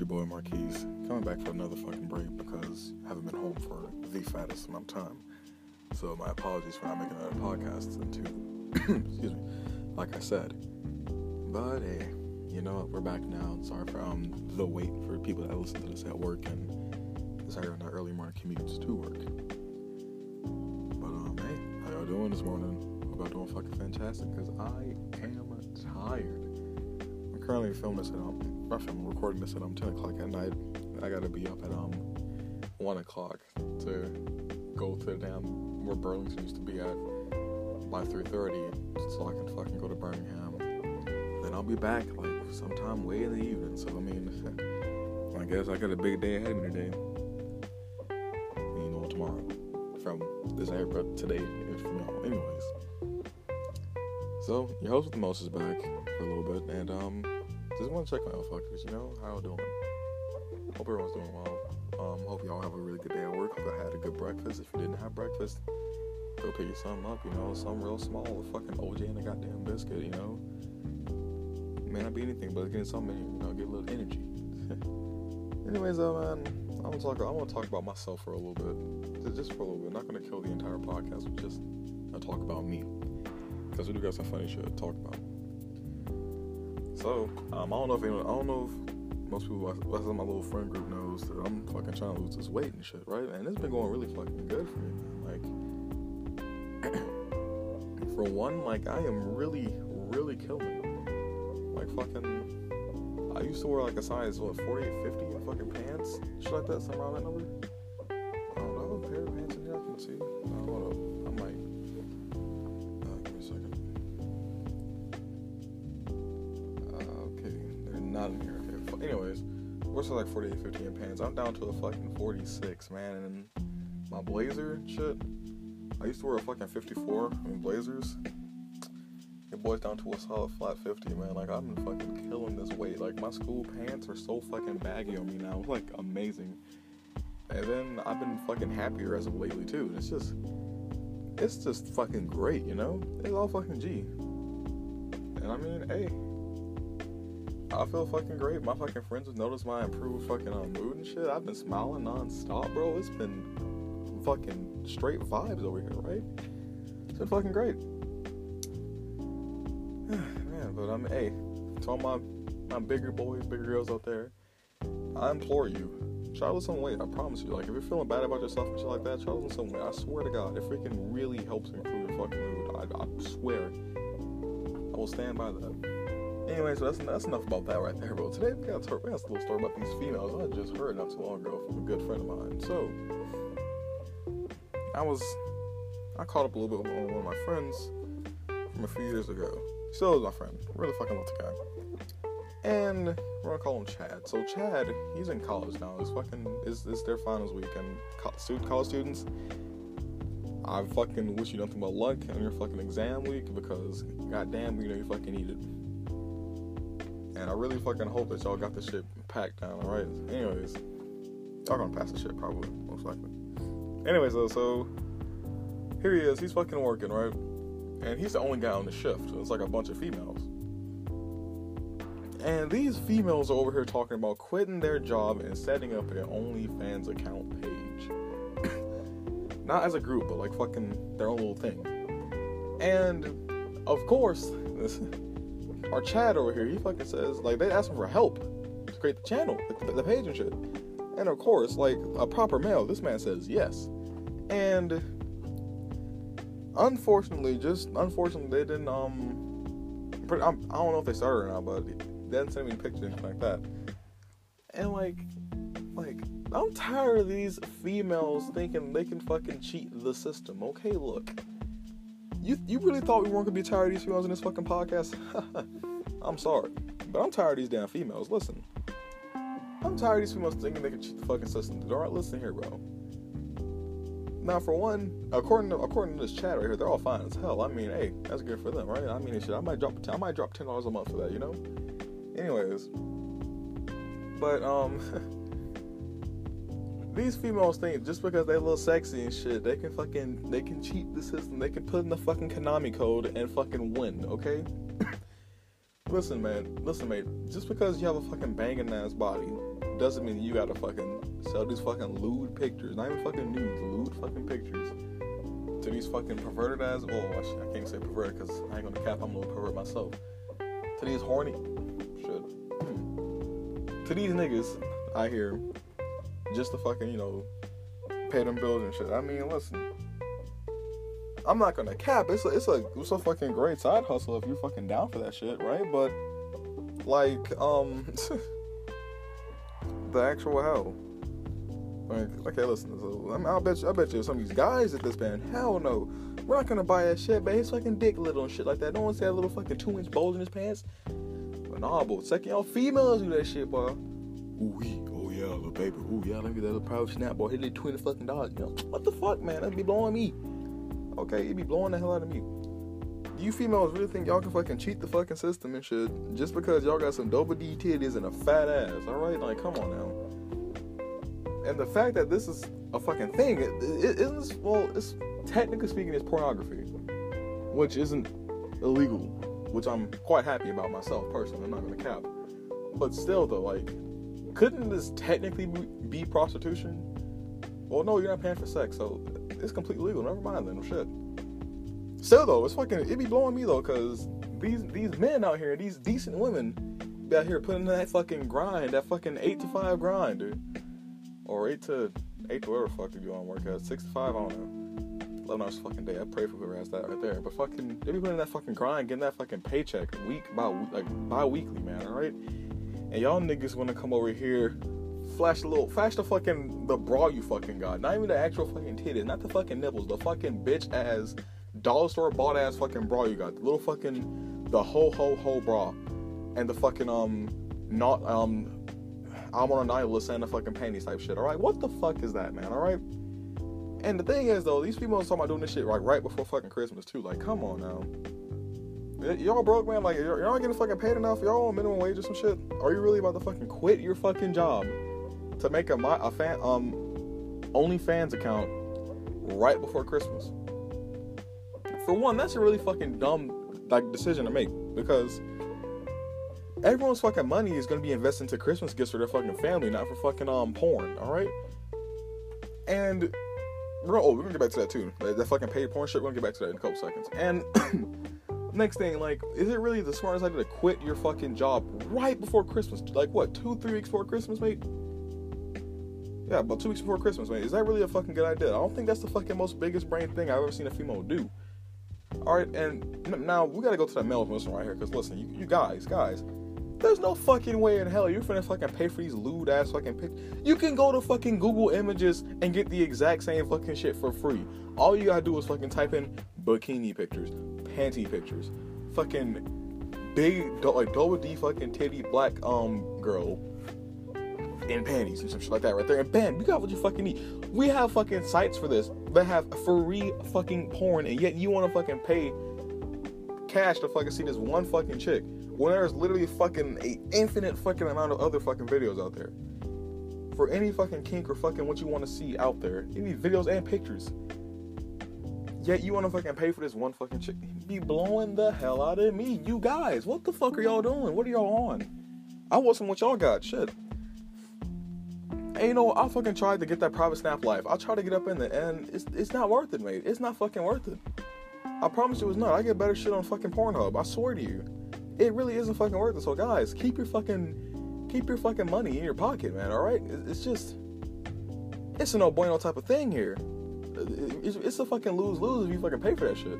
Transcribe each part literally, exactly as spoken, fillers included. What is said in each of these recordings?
It's your boy Marquise, coming back for another fucking break because I haven't been home for the fattest amount of time. So my apologies for not making another podcast and two, excuse me, like I said. But hey, you know what, we're back now. Sorry for um, the wait for people that listen to this at work and sorry on the early morning commutes to work. But um, hey, how y'all doing this morning? Hope y'all doing fucking fantastic because I am tired. I'm currently filming this at um, I'm recording this at um ten o'clock at night. I gotta be up at um one o'clock to go to the damn where Burlington used to be at by three thirty, so I can fucking go to Birmingham. Then I'll be back like sometime way in the evening. So I mean, I guess I got a big day ahead of me today. And, you know, tomorrow from this area, but today if you know. Anyways, so your host with the most is back for a little bit, and um. just want to check my fuckers, you know, how y'all doing? Hope everyone's doing well. Um, hope y'all have a really good day at work. Hope I had a good breakfast. If you didn't have breakfast, go pick you something up, you know, something real small, a fucking O J and a goddamn biscuit, you know. May not be anything, but getting something, you know, get a little energy. Anyways, though, man, I'm gonna talk. I want to talk about myself for a little bit, just for a little bit. I'm not gonna kill the entire podcast, but just I'll talk about me, because we do got some funny shit to talk about. So, um, I don't know if anyone, I don't know if most people, that's my little friend group knows that I'm fucking trying to lose this weight and shit, right? And it's been going really fucking good for me, man. Like, for one, like, I am really, really killing. Like, fucking, I used to wear, like, a size, what, forty-eight, fifty fucking pants? Shit like that, somewhere around that number? I don't know, I have a pair of pants in here, I can see. No, hold up, I might. Uh, give me a second. Not in here. Okay. Anyways, we're still like forty-eight, fifty in pants. I'm down to a fucking forty-six, man. And my blazer, shit. I used to wear a fucking fifty-four. I mean, blazers. It boils down to a solid flat fifty, man. Like, I've been fucking killing this weight. Like, my school pants are so fucking baggy on me now. Like, amazing. And then I've been fucking happier as of lately, too. It's just, it's just fucking great, you know? It's all fucking G. And I mean, hey. I feel fucking great. My fucking friends have noticed my improved fucking um, mood and shit. I've been smiling non-stop, bro. It's been fucking straight vibes over here, right? It's been fucking great. Man, but I'm, hey, to all my, my bigger boys, bigger girls out there, I implore you, try to lose some weight. I promise you. Like, if you're feeling bad about yourself and shit like that, try to lose some weight. I swear to God, it freaking really helps improve your fucking mood. I, I swear. I will stand by that. Anyway, so that's, that's enough about that right there, bro. Today, we got, to, we got a little story about these females I just heard not too long ago from a good friend of mine. So, I was, I caught up a little bit with one of my friends from a few years ago. Still is my friend. Really fucking love the guy. And we're going to call him Chad. So, Chad, he's in college now. It's fucking, it's, it's their finals week. And college students, I fucking wish you nothing but luck on your fucking exam week because, goddamn, you know, you fucking need it. And I really fucking hope that y'all got this shit packed down, alright? Anyways, y'all gonna pass the shit probably, most likely. Anyways, though, so, here he is, he's fucking working, right? And he's the only guy on the shift, so it's like a bunch of females. And these females are over here talking about quitting their job and setting up their OnlyFans account page. Not as a group, but like fucking their own little thing. And, of course, this... Our Chad over here, he fucking says, like, they asked him for help to create the channel, like, the, the page and shit. And, of course, like, a proper male, this man says yes. And, unfortunately, just, unfortunately, they didn't, um, pretty, I, I don't know if they started or not, but they didn't send me any pictures or anything like that. And, like, like, I'm tired of these females thinking they can fucking cheat the system. Okay, look. You you really thought we weren't gonna be tired of these females in this fucking podcast? I'm sorry, but I'm tired of these damn females. Listen, I'm tired of these females thinking they can cheat the fucking system. All right, listen here, bro. Now, for one, according to, according to this chat right here, they're all fine as hell. I mean, hey, that's good for them, right? I mean, shit, I might drop I might drop ten dollars a month for that, you know. Anyways, but um. These females think just because they look sexy and shit, they can fucking, they can cheat the system, they can put in the fucking Konami code and fucking win, okay? Listen, man, listen, mate, just because you have a fucking banging ass body doesn't mean you gotta fucking sell these fucking lewd pictures, not even fucking nudes, lewd fucking pictures to these fucking perverted ass, well, I can't say perverted because I ain't gonna cap, I'm a little pervert myself, to these horny, shit, to these niggas out here, just to fucking, you know, pay them bills and shit. I mean, listen, I'm not gonna cap, it's a, it's a, it's a fucking great side hustle if you're fucking down for that shit, right? But, like, um, the actual hell, like, okay, listen, so, I mean, I'll bet you, I bet you some of these guys at this band, hell no, we're not gonna buy that shit, but his fucking dick little and shit like that, don't want to see that little fucking two inch bulge in his pants, but nah, boy, second y'all females do that shit, boy, ooh-wee. Yeah, little baby. Ooh, yeah, let me get that little private snap, boy. Hit it twenty fucking dollars. You know what the fuck, man? That'd be blowing me. Okay, it'd be blowing the hell out of me. You females really think y'all can fucking cheat the fucking system and shit just because y'all got some double D titties and a fat ass? All right, like come on now. And the fact that this is a fucking thing, it, it isn't. This, well, it's technically speaking, it's pornography, which isn't illegal, which I'm quite happy about myself personally. I'm not gonna cap, but still though, like. Couldn't this technically be prostitution? Well, no, you're not paying for sex, so it's completely legal. Never mind then, shit. Still though, it's fucking, it be blowing me though, cause these these men out here, these decent women, be out here putting in that fucking grind, that fucking eight to five grind, dude, or eight to eight to whatever the fuck you want to work at, six to five, I don't know, eleven hours a fucking day. I pray for whoever has that right there, but fucking, they be putting in that fucking grind, getting that fucking paycheck week by like bi-weekly, man, all right. And y'all niggas wanna come over here, flash a little, flash the fucking, the bra you fucking got. Not even the actual fucking titties, not the fucking nipples, the fucking bitch ass, dollar store bought ass fucking bra you got. The little fucking, the ho ho ho bra. And the fucking, um, not, um, I'm on a nihilist and the fucking panties type shit, alright? What the fuck is that, man, alright? And the thing is, though, these people are talking about doing this shit like right before fucking Christmas, too. Like, come on now. Y'all broke, man. Like, y'all not getting fucking paid enough. Y'all on minimum wage or some shit. Are you really about to fucking quit your fucking job to make a my a fan um OnlyFans account right before Christmas? For one, that's a really fucking dumb like decision to make because everyone's fucking money is gonna be invested into Christmas gifts for their fucking family, not for fucking um porn. All right, and we're gonna, oh we're gonna get back to that too. That fucking paid porn shit. We're gonna get back to that in a couple seconds. And next thing, like, is it really the smartest idea to quit your fucking job right before Christmas? Like, what, two, three weeks before Christmas, mate? Yeah, about two weeks before Christmas, mate. Is that really a fucking good idea? I don't think that's the fucking most biggest brain thing I've ever seen a female do. All right, and now we gotta go to that male muscle right here, because listen, you, you guys, guys, there's no fucking way in hell you're finna fucking pay for these lewd ass fucking pictures. You can go to fucking Google Images and get the exact same fucking shit for free. All you gotta do is fucking type in bikini pictures, panty pictures, fucking big, like double D fucking titty black um girl in panties and some shit like that right there. And bam, you got what you fucking need. We have fucking sites for this that have free fucking porn, and yet you wanna fucking pay cash to fucking see this one fucking chick when there's literally fucking an infinite fucking amount of other fucking videos out there. For any fucking kink or fucking what you want to see out there. You need videos and pictures. Yet you want to fucking pay for this one fucking chick. You be blowing the hell out of me. You guys, what the fuck are y'all doing? What are y'all on? I wasn't what y'all got. Shit. And you know, I fucking tried to get that private snap life. I tried to get up in there and it's it's not worth it, mate. It's not fucking worth it. I promise you it's not. I get better shit on fucking Pornhub. I swear to you. It really isn't fucking worth it. So guys, keep your fucking, keep your fucking money in your pocket, man. All right, it's just, it's a no bueno type of thing here. It's, it's a fucking lose lose if you fucking pay for that shit.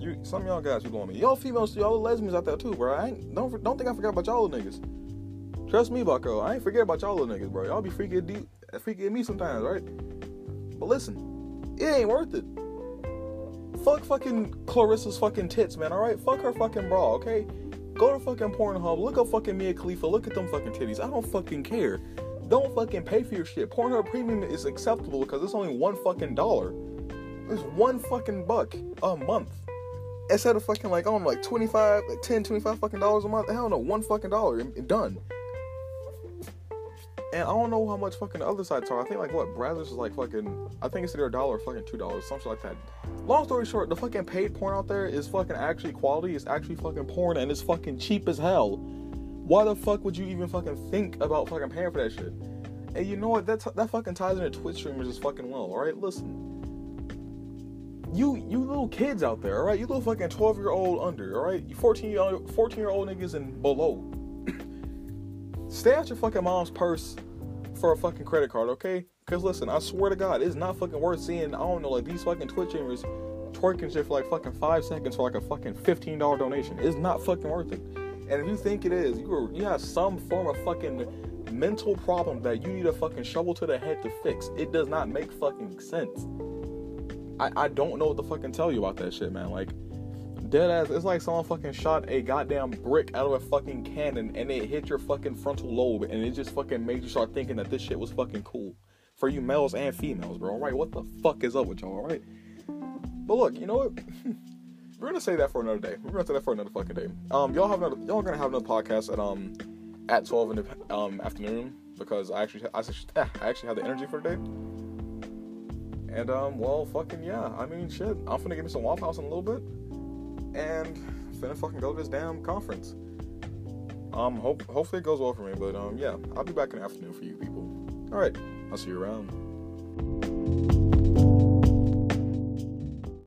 You, some of y'all guys you blowing me. Y'all females, y'all lesbians out there too, bro. I ain't, don't don't think I forgot about y'all little niggas. Trust me, bucko. I ain't forget about y'all little niggas, bro. Y'all be freaking deep, freaking me sometimes, right? But listen, it ain't worth it. Fuck fucking Clarissa's fucking tits, man, alright? Fuck her fucking bra, okay? Go to fucking Pornhub, look up fucking Mia Khalifa, look at them fucking titties. I don't fucking care. Don't fucking pay for your shit. Pornhub Premium is acceptable because it's only one fucking dollar. It's one fucking buck a month. Instead of fucking like, oh, I'm like twenty-five, like ten, twenty-five fucking dollars a month. Hell no, one fucking dollar and done. And I don't know how much fucking the other sides are. I think like what, Brazzers is like fucking, I think it's either a dollar or fucking two dollars, something like that. Long story short, the fucking paid porn out there is fucking actually quality, it's actually fucking porn, and it's fucking cheap as hell. why the fuck would you even fucking think about fucking paying for that shit? And you know what? That t- that fucking ties into Twitch streamers as fucking well, alright? Listen. You you little kids out there, alright? You little fucking twelve-year-old under, alright? You fourteen-year-old fourteen-year-old niggas and below. Stay out your fucking mom's purse for a fucking credit card, okay? Because listen, I swear to God, it's not fucking worth seeing, I don't know, like these fucking Twitch streamers twerking shit for like fucking five seconds for like a fucking fifteen dollars donation. It's not fucking worth it. And if you think it is, you are, you have some form of fucking mental problem that you need a fucking shovel to the head to fix. It does not make fucking sense. I, I don't know what to fucking tell you about that shit, man. Like, dead ass, it's like someone fucking shot a goddamn brick out of a fucking cannon and it hit your fucking frontal lobe and it just fucking made you start thinking that this shit was fucking cool. For you males and females, bro, alright? What the fuck is up with y'all, alright? But look, you know what? We're gonna say that for another day. We're gonna say that for another fucking day. Um, y'all have another, y'all gonna have another podcast at um at twelve in the um afternoon because I actually I actually, I actually have the energy for the day. And um, well, fucking yeah. I mean, shit. I'm finna give me some Waffle House in a little bit, and finna fucking go to this damn conference. Um, hope hopefully it goes well for me. But um, yeah, I'll be back in the afternoon for you people. All right, I'll see you around.